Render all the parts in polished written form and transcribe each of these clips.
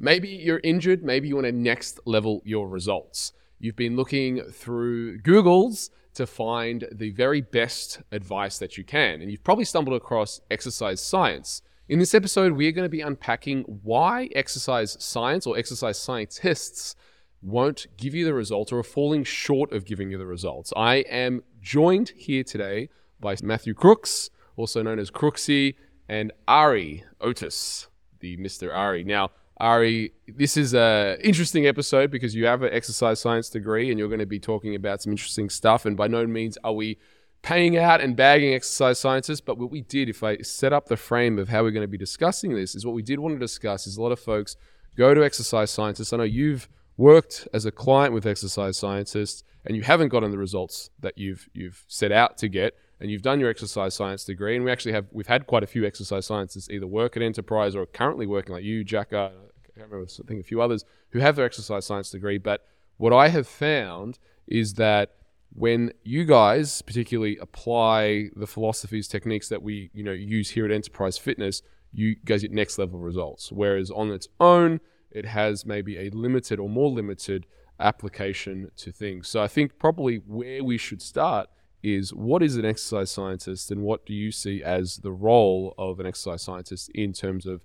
Maybe you're injured. Maybe you want to next level your results. You've been looking through Googles to find the very best advice that you can. And you've probably stumbled across exercise science. In this episode, we're going to be unpacking why exercise science or exercise scientists won't give you the result or are falling short of giving you the results. I am joined here today by Matthew Crooks, also known as Crooksy, and Ari Otis, the Mr. Ari. Now, Ari, this is an interesting episode because you have an exercise science degree and you're going to be talking about some interesting stuff. And by no means are we paying out and bagging exercise scientists. But what we did, if I set up the frame of how we're going to be discussing this, is what we did want to discuss is a lot of folks go to exercise scientists. I know you've worked as a client with exercise scientists and you haven't gotten the results that you've set out to get, and you've done your exercise science degree. And we've had quite a few exercise scientists either work at Enterprise or are currently working, like you, Jacka, I can't remember, I think a few others who have their exercise science degree. But what I have found is that when you guys particularly apply the philosophies, techniques that we use here at Enterprise Fitness, you guys get next level results. Whereas on its own, it has maybe a limited or more limited application to things. So I think probably where we should start is what is an exercise scientist and what do you see as the role of an exercise scientist in terms of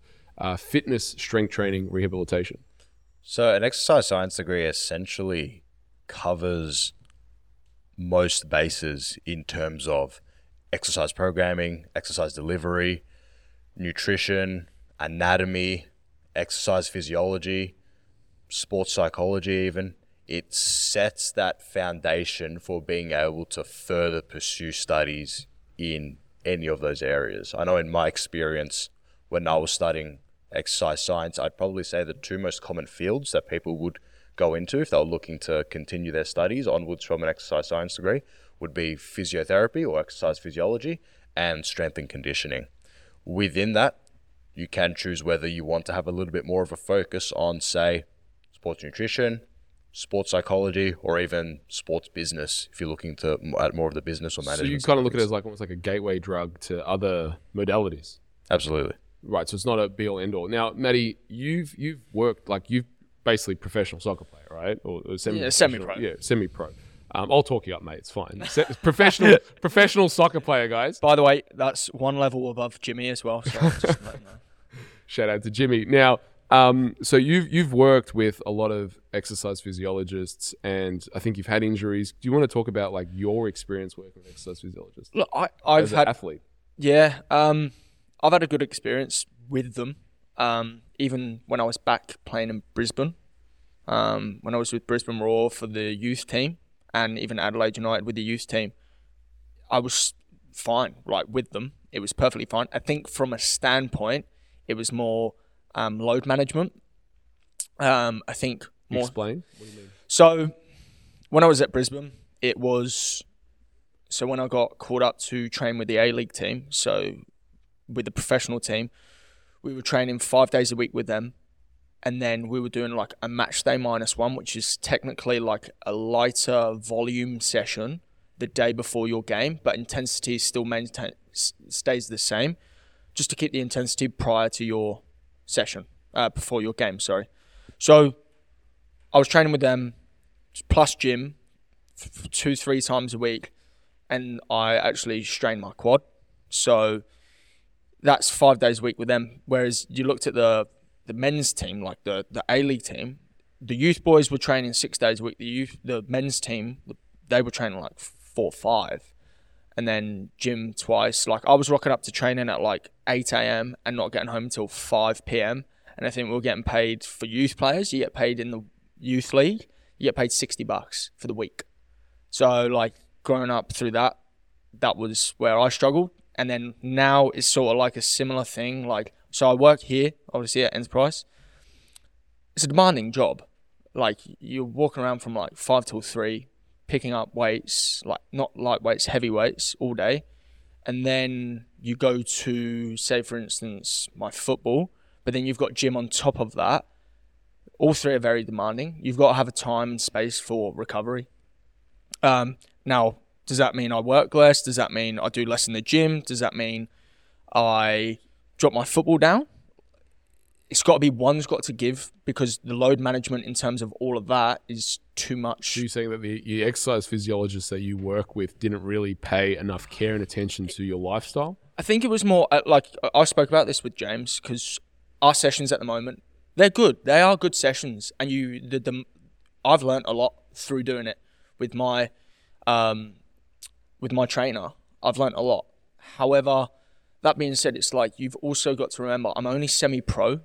fitness, strength training, rehabilitation? So an exercise science degree essentially covers most bases in terms of exercise programming, exercise delivery, nutrition, anatomy, exercise physiology, sports psychology even. It sets that foundation for being able to further pursue studies in any of those areas. I know in my experience, when I was studying exercise science, I'd probably say the two most common fields that people would go into if they were looking to continue their studies onwards from an exercise science degree would be physiotherapy or exercise physiology and strength and conditioning. Within that, you can choose whether you want to have a little bit more of a focus on, say, sports nutrition, sports psychology, or even sports business if you're looking to at more of the business or management. So you kind of look at it as like almost like a gateway drug to other modalities. Absolutely. Right, so it's not a be-all, end-all. Now, Matty, you've worked, like you've basically professional soccer player, right? Or semi-pro. Yeah, semi-pro. I'll talk you up, mate. It's fine. Professional soccer player, guys. By the way, that's one level above Jimmy as well. So just let him know. Shout out to Jimmy. Now, so you've worked with a lot of exercise physiologists, and I think you've had injuries. Do you want to talk about like your experience working with exercise physiologists? Look, I've had an athlete. Yeah, I've had a good experience with them. Even when I was back playing in Brisbane, when I was with Brisbane Roar for the youth team, and even Adelaide United with the youth team, I was fine. Like with them, it was perfectly fine. I think from a standpoint, it was more. Load management. I think more. Explain. What do you mean? So when I was at Brisbane, it was, so when I got called up to train with the A-League team, so with the professional team, we were training 5 days a week with them. And then we were doing like a match day -1, which is technically like a lighter volume session the day before your game, but intensity still stays the same, just to keep the intensity prior to your session, before your game, sorry. So I was training with them plus gym 2-3 times a week, and I actually strained my quad. So that's 5 days a week with them. Whereas you looked at the men's team, like the A-League team, the youth boys were training 6 days a week. The men's team, they were training like 4 or 5. And then gym twice. Like I was rocking up to training at like 8 a.m. and not getting home until 5 p.m. And I think we were getting paid for youth players. You get paid in the youth league. You get paid $60 for the week. So like growing up through that was where I struggled. And then now it's sort of like a similar thing. Like, so I work here, obviously at Enterprise. It's a demanding job. Like you're walking around from like 5 till 3. Picking up weights, like not light weights, heavy weights all day. And then you go to, say for instance, my football, but then you've got gym on top of that. All three are very demanding. You've got to have a time and space for recovery. Now, does that mean I work less? Does that mean I do less in the gym? Does that mean I drop my football down? it's got to be one's got to give, because the load management in terms of all of that is too much. Are you saying that the exercise physiologists that you work with didn't really pay enough care and attention to your lifestyle? I think it was more like, I spoke about this with James, because our sessions at the moment, they're good. They are good sessions. And I've learned a lot through doing it with my trainer. I've learned a lot. However, that being said, it's like, you've also got to remember, I'm only semi-pro.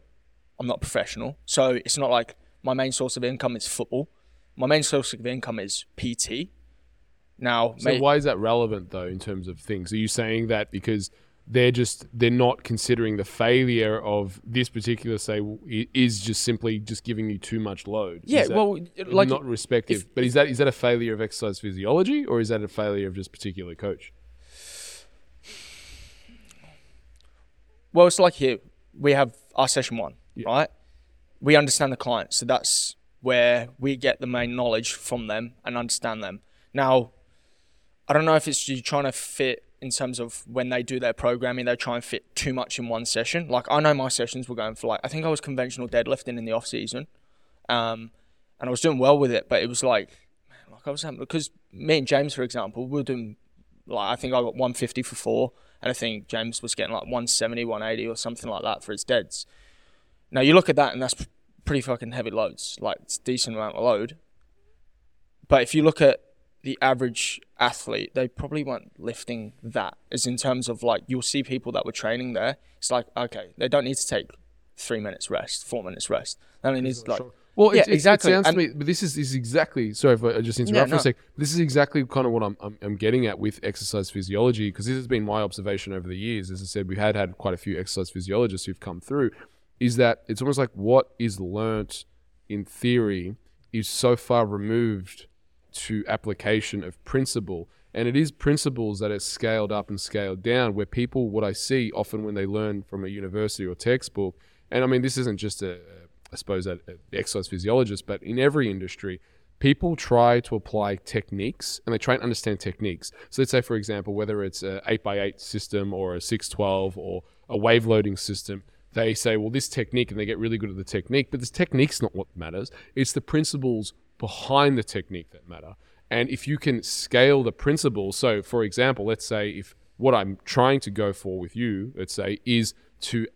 I'm not professional. So it's not like my main source of income is football. My main source of income is PT. Now, so why is that relevant though in terms of things? Are you saying that because they're not considering the failure of this particular, say, is just simply just giving you too much load? Yeah, well, like, not respective. But is that a failure of exercise physiology, or is that a failure of just particular coach? Well, it's like, here we have our session one, right? We understand the client, so that's where we get the main knowledge from them and understand them. Now, I don't know if it's you trying to fit in terms of when they do their programming, they try and fit too much in one session. Like, I know my sessions were going for I think I was conventional deadlifting in the off season, and I was doing well with it, but it was like, man, like I was having, because me and James, for example, we were doing like, I think I got 150 for four, and I think James was getting like 170, 180 or something like that for his deads. Now you look at that and that's pretty fucking heavy loads, like it's a decent amount of load. But if you look at the average athlete, they probably weren't lifting that, as in terms of like, you'll see people that were training there. It's like, okay, they don't need to take 3 minutes rest, 4 minutes rest. I mean, it's like, sure. Well, yeah, exactly. It sounds to me, but this is exactly, sorry if I just interrupt for a sec. This is exactly kind of what I'm getting at with exercise physiology, because this has been my observation over the years. As I said, we had quite a few exercise physiologists who've come through, is that it's almost like what is learnt in theory is so far removed to application of principle, and it is principles that are scaled up and scaled down, where people, what I see often when they learn from a university or textbook, and I mean, this isn't just I suppose exercise physiologist, but in every industry, people try to apply techniques and they try and understand techniques. So let's say, for example, whether it's a 8x8 system or a 612 or a wave loading system, they say, well, this technique, and they get really good at the technique, but this technique's not what matters. It's the principles behind the technique that matter. And if you can scale the principles, so for example, let's say if what I'm trying to go for with you, let's say, is to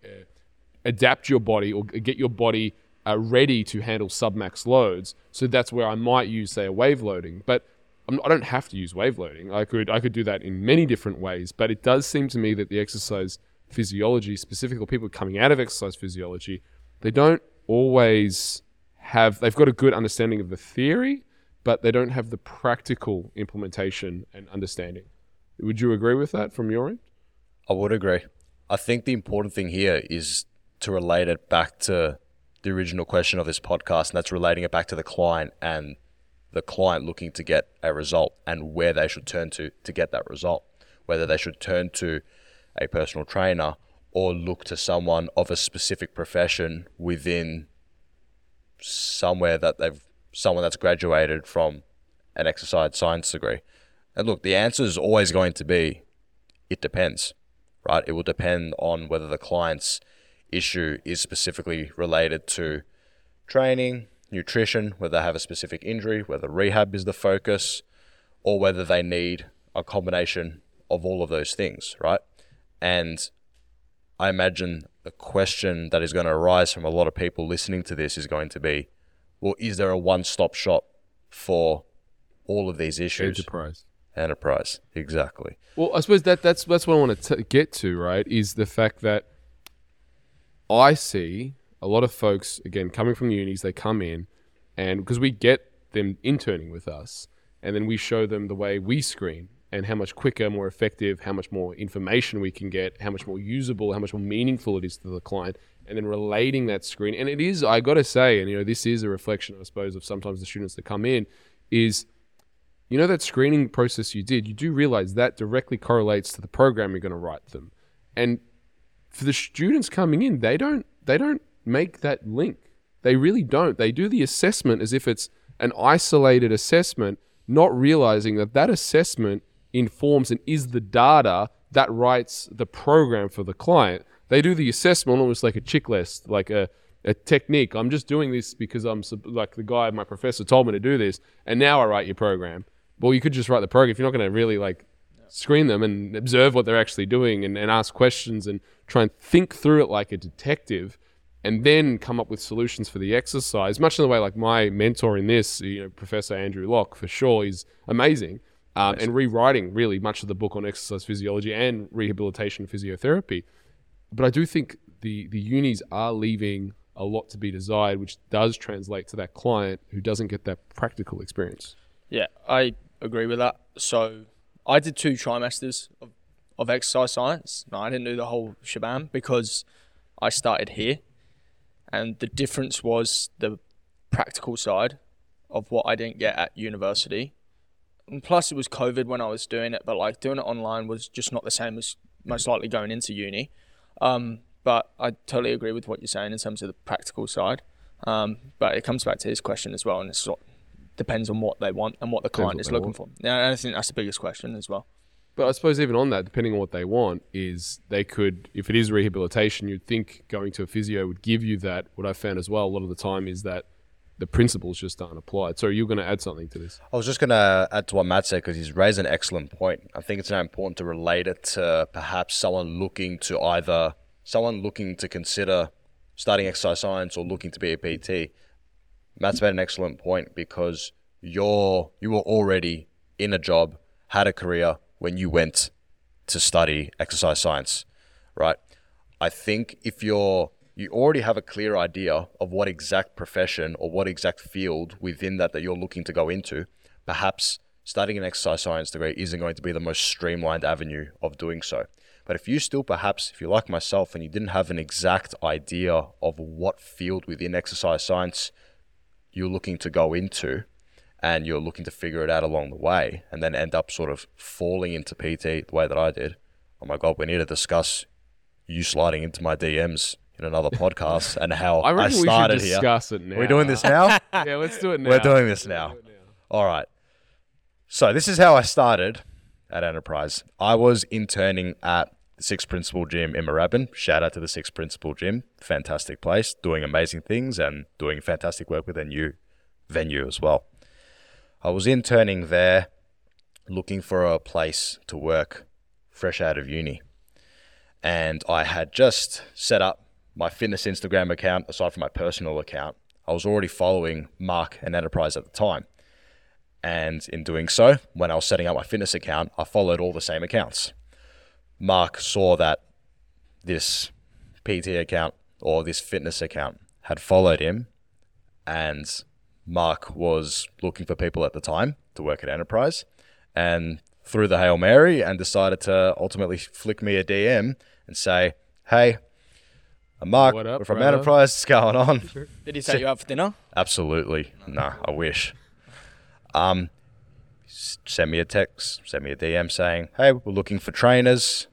adapt your body or get your body ready to handle submax loads. So that's where I might use, say, a wave loading, but I don't have to use wave loading. I could do that in many different ways, but it does seem to me that the exercise physiology, specifically people coming out of exercise physiology, they don't always they've got a good understanding of the theory, but they don't have the practical implementation and understanding. Would you agree with that from your end? I would agree. I think the important thing here is to relate it back to the original question of this podcast, and that's relating it back to the client, and the client looking to get a result and where they should turn to get that result, whether they should turn to a personal trainer or look to someone of a specific profession within somewhere that someone that's graduated from an exercise science degree. And look, the answer is always going to be, it depends, right? It will depend on whether the client's issue is specifically related to training, nutrition, whether they have a specific injury, whether rehab is the focus, or whether they need a combination of all of those things, right? And I imagine the question that is going to arise from a lot of people listening to this is going to be, well, is there a one-stop shop for all of these issues? Enterprise, exactly. Well, I suppose that's what I want to get to, right, is the fact that I see a lot of folks, again, coming from unis, they come in, and because we get them interning with us, and then we show them the way we screen and how much quicker, more effective, how much more information we can get, how much more usable, how much more meaningful it is to the client, and then relating that screen. And it is, I got to say, and this is a reflection, I suppose, of sometimes the students that come in is, that screening process you did, you do realize that directly correlates to the program you're going to write them. And for the students coming in, they don't make that link. They really don't. They do the assessment as if it's an isolated assessment, not realizing that assessment informs and is the data that writes the program for the client. They do the assessment almost like a checklist, like a technique. I'm just doing this because I'm like the guy, my professor told me to do this, and now I write your program. Well, you could just write the program if you're not going to really like screen them and observe what they're actually doing and ask questions and try and think through it like a detective and then come up with solutions for the exercise. Much in the way like my mentor in this, you know, Professor Andrew Locke, for sure, is amazing. And rewriting really much of the book on exercise physiology and rehabilitation physiotherapy. But I do think the unis are leaving a lot to be desired, which does translate to that client who doesn't get that practical experience. Yeah, I agree with that. So I did 2 trimesters of exercise science. No, I didn't do the whole shebang because I started here. And the difference was the practical side of what I didn't get at university. And plus it was COVID when I was doing it, but like doing it online was just not the same as most likely going into uni. But I totally agree with what you're saying in terms of the practical side. But it comes back to his question as well, and it's depends on what they want and what the client is looking for. Yeah, I think that's the biggest question as well. But I suppose even on that, depending on what they want, is they could, if it is rehabilitation, you'd think going to a physio would give you that. What I found as well a lot of the time is that the principles just aren't applied. So are you going to add something to this? I was just going to add to what Matt said because he's raised an excellent point. I think it's now important to relate it to perhaps someone looking to consider starting exercise science or looking to be a PT. Matt's made an excellent point because you were already in a job, had a career when you went to study exercise science, right? I think if you already have a clear idea of what exact profession or what exact field within that you're looking to go into, perhaps studying an exercise science degree isn't going to be the most streamlined avenue of doing so. But if you still perhaps, if you're like myself and you didn't have an exact idea of what field within exercise science you're looking to go into and you're looking to figure it out along the way and then end up sort of falling into PT the way that I did. Oh my God, we need to discuss you sliding into my DMs in another podcast and how I started here. It now. We're doing this now? Yeah, let's do it now. We're doing this now. All right. So this is how I started at Enterprise. I was interning at the Six Principal Gym in Marabin. Shout out to the Six Principal Gym. Fantastic place, doing amazing things and doing fantastic work with their new venue as well. I was interning there, looking for a place to work fresh out of uni. And I had just set up my fitness Instagram account, aside from my personal account. I was already following Mark and Enterprise at the time. And in doing so, when I was setting up my fitness account, I followed all the same accounts. Mark saw that this PT account or this fitness account had followed him, and Mark was looking for people at the time to work at Enterprise and threw the Hail Mary and decided to ultimately flick me a DM and say, "Hey, I'm Mark, what up, we're from brother? Enterprise, what's going on?" Did he take you out for dinner? Absolutely. No, I wish. Send me a text, send me a DM saying, "Hey, we're looking for trainers.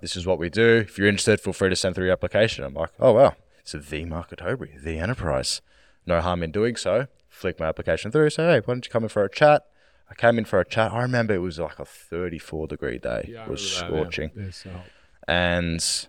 This is what we do. If you're interested, feel free to send through your application." I'm like, "Oh, wow. It's the Mark Ottobre, the Enterprise." No harm in doing so. Flick my application through. Say, "Hey, why don't you come in for a chat?" I came in for a chat. I remember it was like a 34-degree day. Yeah, it was scorching. Yeah. So. And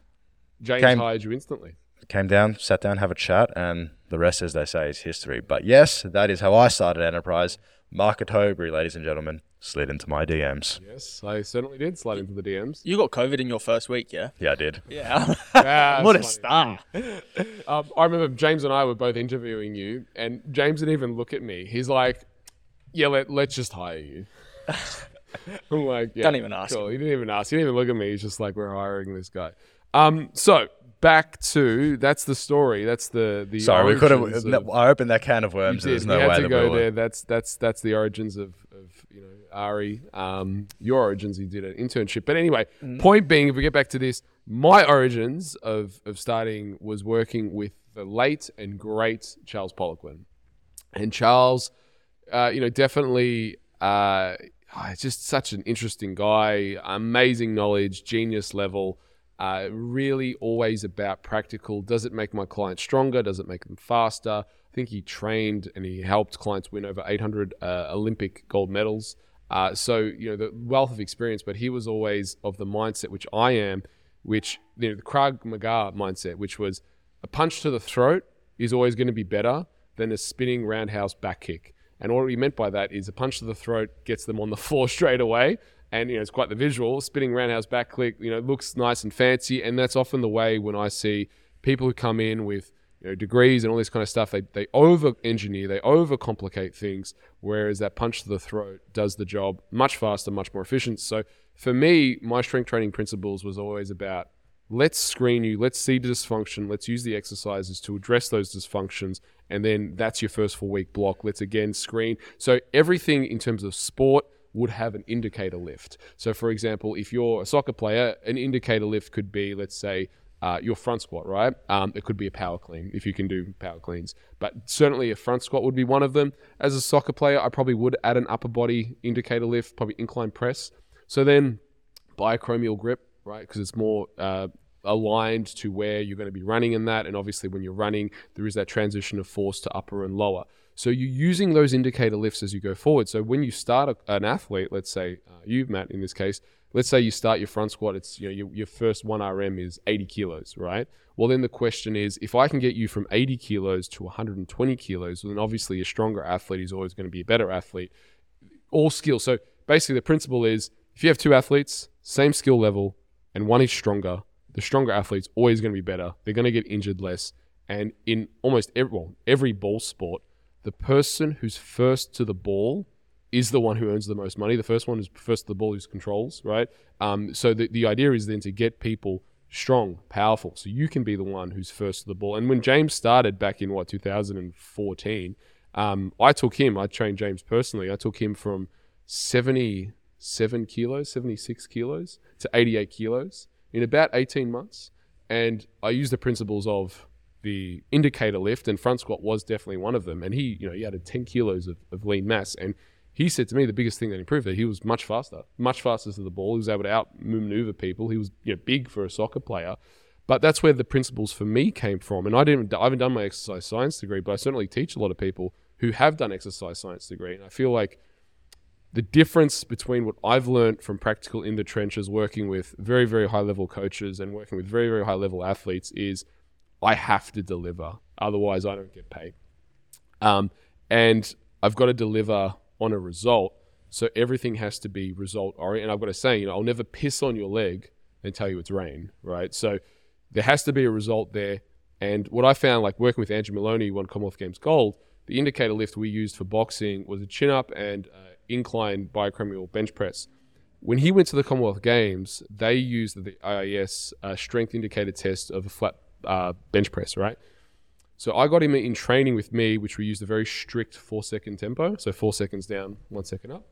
James hired you instantly. Came down, sat down, have a chat, and the rest, as they say, is history. But yes, that is how I started Enterprise. Mark Ottobre, ladies and gentlemen, slid into my DMs. Yes, I certainly did slide into the DMs. You got COVID in your first week, yeah? Yeah, I did. Yeah. What a star. I remember James and I were both interviewing you, and James didn't even look at me. He's like, "Yeah, let's just hire you." I'm like, "Yeah, don't even ask." Cool. He didn't even ask. He didn't even look at me. He's just like, "We're hiring this guy." So back to, that's the story. That's the Sorry, we could have. I opened that can of worms. There's no way that we go there. That's the origins of you know, Ari. Your origins. He did an internship, but anyway, point being, if we get back to this, my origins of starting was working with the late and great Charles Poliquin, and Charles, definitely. Just such an interesting guy, amazing knowledge, genius level. Really always about practical. Does it make my client stronger? Does it make them faster? I think he trained and he helped clients win over 800 Olympic gold medals. So, the wealth of experience, but he was always of the mindset, which I am, which, you know, the Krav Maga mindset, which was a punch to the throat is always going to be better than a spinning roundhouse back kick. And what we meant by that is a punch to the throat gets them on the floor straight away. And, you know, it's quite the visual. Spinning roundhouse back kick, you know, looks nice and fancy. And that's often the way when I see people who come in with, you know, degrees and all this kind of stuff, they over-engineer, they over-complicate things, whereas that punch to the throat does the job much faster, much more efficient. So for me, my strength training principles was always about, let's screen you, let's see the dysfunction, let's use the exercises to address those dysfunctions, and then that's your first 4-week block. Let's again screen. So everything in terms of sport would have an indicator lift. So for example, if you're a soccer player, an indicator lift could be, let's say, your front squat, right? It could be a power clean if you can do power cleans, but certainly a front squat would be one of them. As a soccer player, I probably would add an upper body indicator lift, probably incline press. So then biacromial grip, right? Because it's more aligned to where you're going to be running in that. And obviously when you're running, there is that transition of force to upper and lower. So you're using those indicator lifts as you go forward. So when you start an athlete, let's say you, Matt, in this case, let's say you start your front squat, it's, you know, your first 1RM is 80 kilos, right? Well, then the question is, if I can get you from 80 kilos to 120 kilos, then obviously a stronger athlete is always going to be a better athlete. All skill. So basically the principle is, if you have two athletes, same skill level, and one is stronger, the stronger athlete's always going to be better. They're going to get injured less. And in almost every ball sport, the person who's first to the ball is the one who earns the most money. The first one is first to the ball who controls, right? So the idea is then to get people strong, powerful. So you can be the one who's first to the ball. And when James started back in 2014, I took him, I trained James personally. I took him from 77 kilos, 76 kilos to 88 kilos in about 18 months. And I used the principles of the indicator lift, and front squat was definitely one of them. And he, you know, he added 10 kilos of lean mass. And he said to me the biggest thing that improved that he was much faster to the ball. He was able to outmaneuver people. He was, you know, big for a soccer player. But that's where the principles for me came from. And I haven't done my exercise science degree, but I certainly teach a lot of people who have done exercise science degree. And I feel like the difference between what I've learned from practical in the trenches, working with very, very high level coaches and working with very, very high level athletes is I have to deliver. Otherwise, I don't get paid. And I've got to deliver on a result. So everything has to be result oriented. And I've got to say, you know, I'll never piss on your leg and tell you it's rain, right? So there has to be a result there. And what I found, like working with Andrew Maloney, who won Commonwealth Games gold, the indicator lift we used for boxing was a chin up and incline biacromial bench press. When he went to the Commonwealth Games, they used the AIS strength indicator test of a flat bench press, right? So I got him in training with me, which we used a very strict 4-second tempo. So 4 seconds down, 1 second up.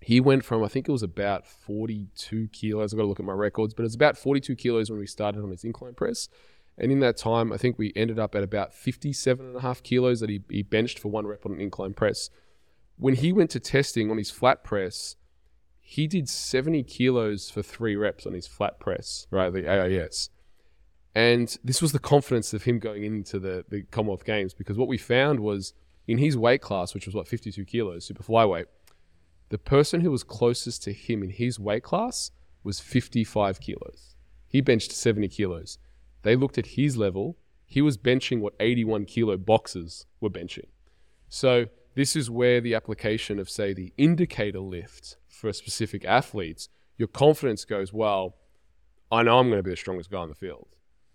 He went from, I think it was about 42 kilos. I've got to look at my records, but it's about 42 kilos when we started on his incline press. And in that time, I think we ended up at about 57.5 kilos that he benched for one rep on an incline press. When he went to testing on his flat press, he did 70 kilos for 3 reps on his flat press, right? The AIS. And this was the confidence of him going into the Commonwealth Games, because what we found was in his weight class, which was 52 kilos, super flyweight, the person who was closest to him in his weight class was 55 kilos. He benched 70 kilos. They looked at his level. He was benching what 81 kilo boxers were benching. So this is where the application of, say, the indicator lift for specific athletes, your confidence goes, well, I know I'm going to be the strongest guy on the field.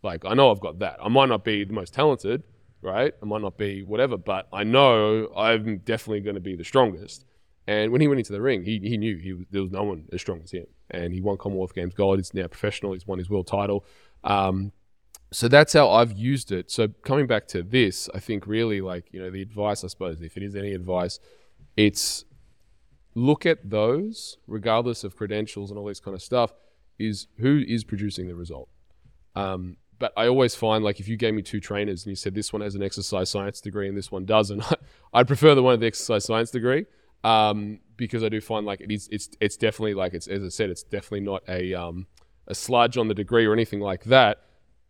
Like, I know I've got that. I might not be the most talented, right? I might not be whatever, but I know I'm definitely going to be the strongest. And when he went into the ring, he knew there was no one as strong as him. And he won Commonwealth Games gold. He's now professional. He's won his world title. So that's how I've used it. So coming back to this, I think really, like, you know, the advice, I suppose, if it is any advice, it's look at those, regardless of credentials and all this kind of stuff, is who is producing the result. But I always find, like, if you gave me two trainers and you said this one has an exercise science degree and this one doesn't, I'd prefer the one with the exercise science degree, because I do find, like, it's definitely, like, it's, as I said, it's definitely not a sludge on the degree or anything like that.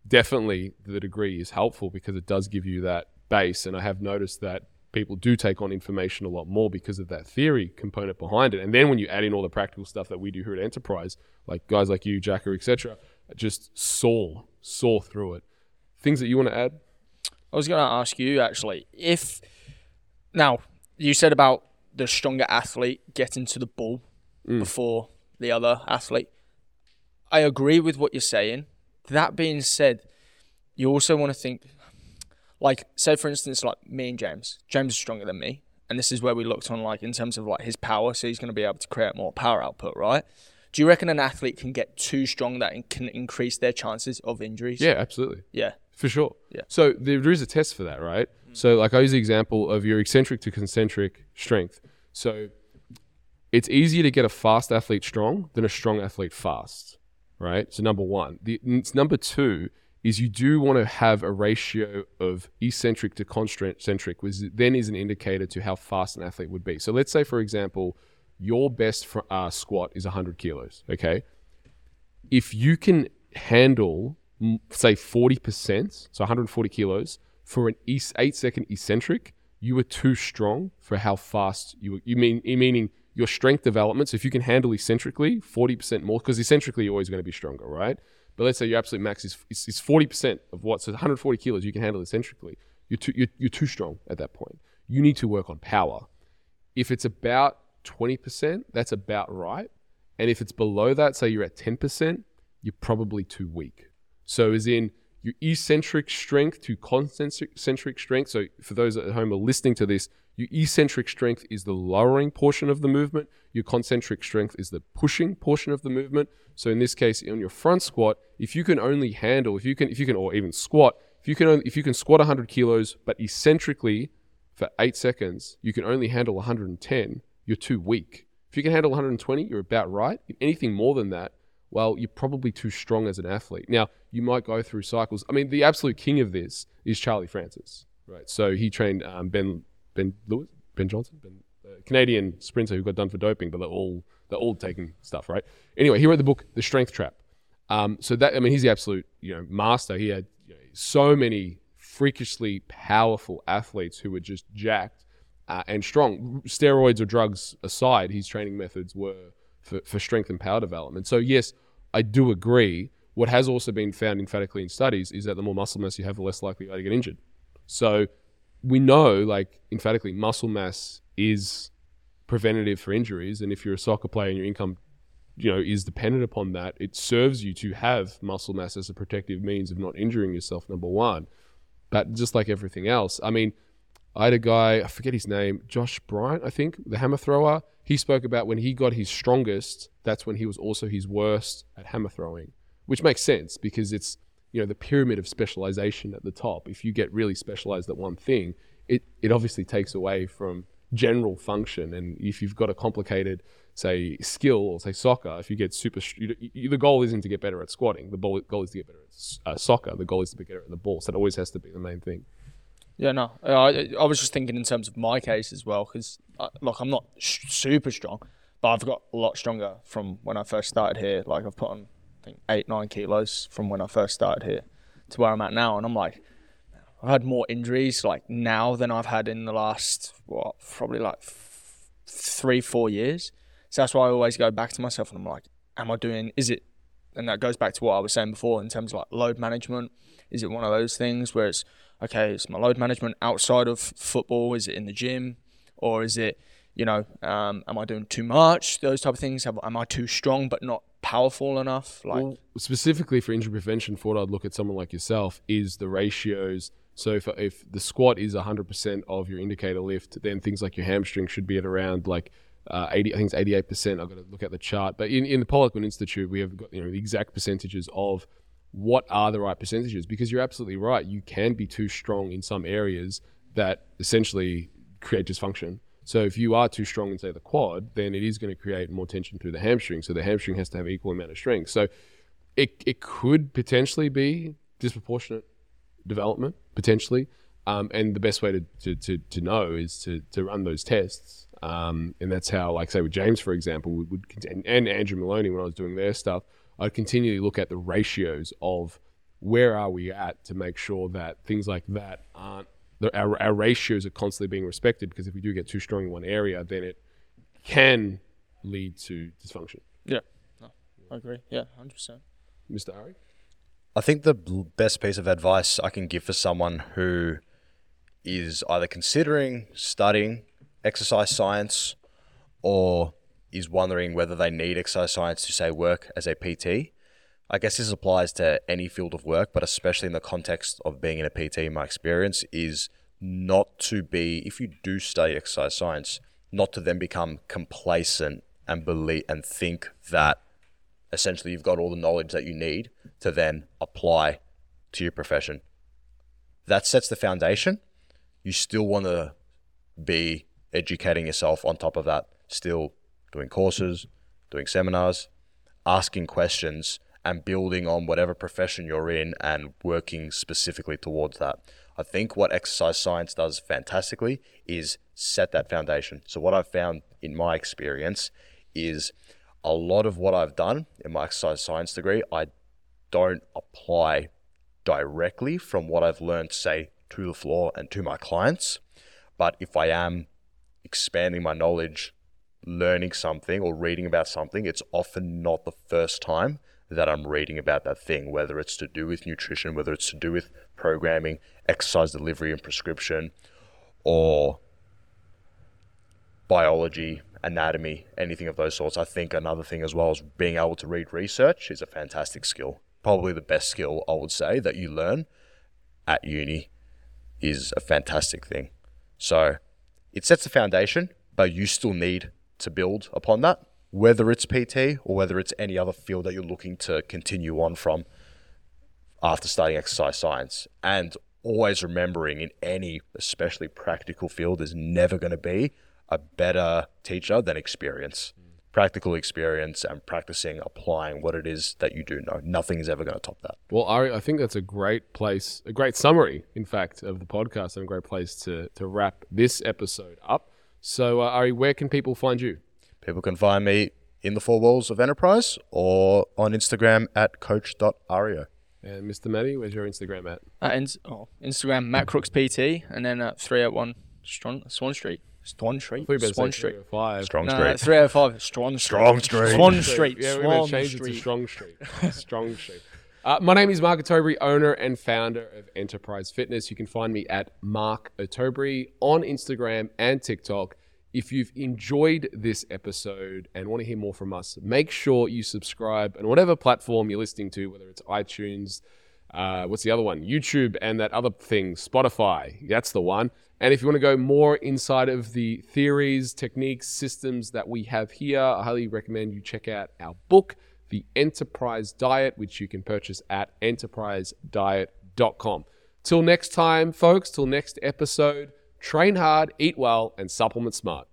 Definitely the degree is helpful because it does give you that base. And I have noticed that people do take on information a lot more because of that theory component behind it. And then when you add in all the practical stuff that we do here at Enterprise, like guys like you, Jacker, etc., just soar through it. Things that you want to add? I was going to ask you actually, now you said about the stronger athlete getting to the ball before the other athlete. I agree with what you're saying. That being said, you also want to think, like, say for instance, like me and James. James is stronger than me. And this is where we looked on, like, in terms of like his power. So he's going to be able to create more power output, right? Do you reckon an athlete can get too strong that can increase their chances of injuries? Yeah, absolutely. Yeah. For sure. Yeah. So there is a test for that, right? So like I use the example of your eccentric to concentric strength. So it's easier to get a fast athlete strong than a strong athlete fast, right? So number one. Number two is you do want to have a ratio of eccentric to concentric, which then is an indicator to how fast an athlete would be. So let's say, for example, your best squat is 100 kilos, okay? If you can handle, say, 40%, so 140 kilos, for an 8-second eccentric, you were too strong for how fast you were. Meaning your strength development. So if you can handle eccentrically 40% more, because eccentrically you're always going to be stronger, right? But let's say your absolute max is 40% of what, so 140 kilos you can handle eccentrically. You're too strong at that point. You need to work on power. If it's about 20%, that's about right. And if it's below that, say you're at 10%, you're probably too weak. So as in your eccentric strength to concentric strength. So for those at home who are listening to this, your eccentric strength is the lowering portion of the movement. Your concentric strength is the pushing portion of the movement. So in this case, on your front squat, if you can only handle, if you can squat 100 kilos, but eccentrically for 8 seconds, you can only handle 110, you're too weak. If you can handle 120, you're about right. If anything more than that, well, you're probably too strong as an athlete. Now, you might go through cycles. I mean, the absolute king of this is Charlie Francis, right? So he trained Ben Johnson, Canadian sprinter who got done for doping, but they're all taking stuff, right? Anyway, he wrote the book, The Strength Trap. He's the absolute, master. He had so many freakishly powerful athletes who were just jacked and strong. Steroids or drugs aside, his training methods were for strength and power development. So yes, I do agree. What has also been found emphatically in studies is that the more muscle mass you have, the less likely you are to get injured. So we know, like, emphatically, muscle mass is preventative for injuries. And if you're a soccer player and your income, is dependent upon that, it serves you to have muscle mass as a protective means of not injuring yourself, number one. But just like everything else, I mean, I had a guy, I forget his name, Josh Bryant, I think, the hammer thrower. He spoke about when he got his strongest, that's when he was also his worst at hammer throwing, which makes sense because it's, the pyramid of specialization at the top. If you get really specialized at one thing, it obviously takes away from general function. And if you've got a complicated, say, skill or say soccer, if you get the goal isn't to get better at squatting. The goal is to get better at soccer. The goal is to get better at the ball. So that always has to be the main thing. Yeah, no. I was just thinking in terms of my case as well, because I'm not super strong, but I've got a lot stronger from when I first started here. Like, I've put on, I think, 8-9 kilos from when I first started here to where I'm at now. And I'm like, I've had more injuries like now than I've had in the last, probably like 3-4 years. So that's why I always go back to myself and I'm like, and that goes back to what I was saying before in terms of like load management. Is it one of those things where it's, okay, it's my load management outside of football? Is it in the gym? Or is it, am I doing too much? Those type of things. Am I too strong but not powerful enough? Specifically for injury prevention, Ford, I'd look at someone like yourself, is the ratios. So if the squat is 100% of your indicator lift, then things like your hamstring should be at around 80, I think it's 88%. I've got to look at the chart. But in the Poliquin Institute, we have got the exact percentages of what are the right percentages, because you're absolutely right. You can be too strong in some areas that essentially create dysfunction. So if you are too strong in, say, the quad, then it is going to create more tension through the hamstring. So the hamstring has to have equal amount of strength. So it could potentially be disproportionate development, potentially. And the best way to know is to run those tests. And that's how, like, say with James, for example, and Andrew Maloney, when I was doing their stuff, I'd continually look at the ratios of where are we at to make sure that things like that aren't, our ratios are constantly being respected, because if we do get too strong in one area, then it can lead to dysfunction. Yeah, I agree. Yeah, 100%. Mr. Ari? I think the best piece of advice I can give for someone who is either considering studying exercise science or is wondering whether they need exercise science to, say, work as a PT. I guess this applies to any field of work, but especially in the context of being in a PT, my experience is not to be, if you do study exercise science, not to then become complacent and believe and think that essentially you've got all the knowledge that you need to then apply to your profession. That sets the foundation. You still want to be educating yourself on top of that, still doing courses, doing seminars, asking questions, and building on whatever profession you're in and working specifically towards that. I think what exercise science does fantastically is set that foundation. So what I've found in my experience is a lot of what I've done in my exercise science degree, I don't apply directly from what I've learned, say, to the floor and to my clients. But if I am expanding my knowledge, learning something or reading about something, it's often not the first time that I'm reading about that thing, whether it's to do with nutrition, whether it's to do with programming, exercise delivery and prescription, or biology, anatomy, anything of those sorts. I think another thing as well is being able to read research is a fantastic skill. Probably the best skill, I would say, that you learn at uni is a fantastic thing. So it sets the foundation, but you still need to build upon that, whether it's PT or whether it's any other field that you're looking to continue on from after studying exercise science. And always remembering in any, especially practical field, there's never going to be a better teacher than experience. Practical experience and practicing, applying what it is that you do know. Nothing is ever going to top that. Well, Ari, I think that's a great place, a great summary, in fact, of the podcast, and a great place to wrap this episode up. So, Ari, where can people find you? People can find me in the four walls of Enterprise or on Instagram at coach.ario. And Mr. Matty, where's your Instagram at? Instagram, Matt Crooks PT, and then 301 Swan Street. Strong Street. My name is Mark Ottobre, owner and founder of Enterprise Fitness. You can find me at Mark Ottobre on Instagram and TikTok. If you've enjoyed this episode and want to hear more from us, make sure you subscribe on whatever platform you're listening to, whether it's iTunes, what's the other one? YouTube, and that other thing, Spotify. That's the one. And if you want to go more inside of the theories, techniques, systems that we have here, I highly recommend you check out our book, The Enterprise Diet, which you can purchase at enterprisediet.com. Till next time, folks, till next episode, train hard, eat well, and supplement smart.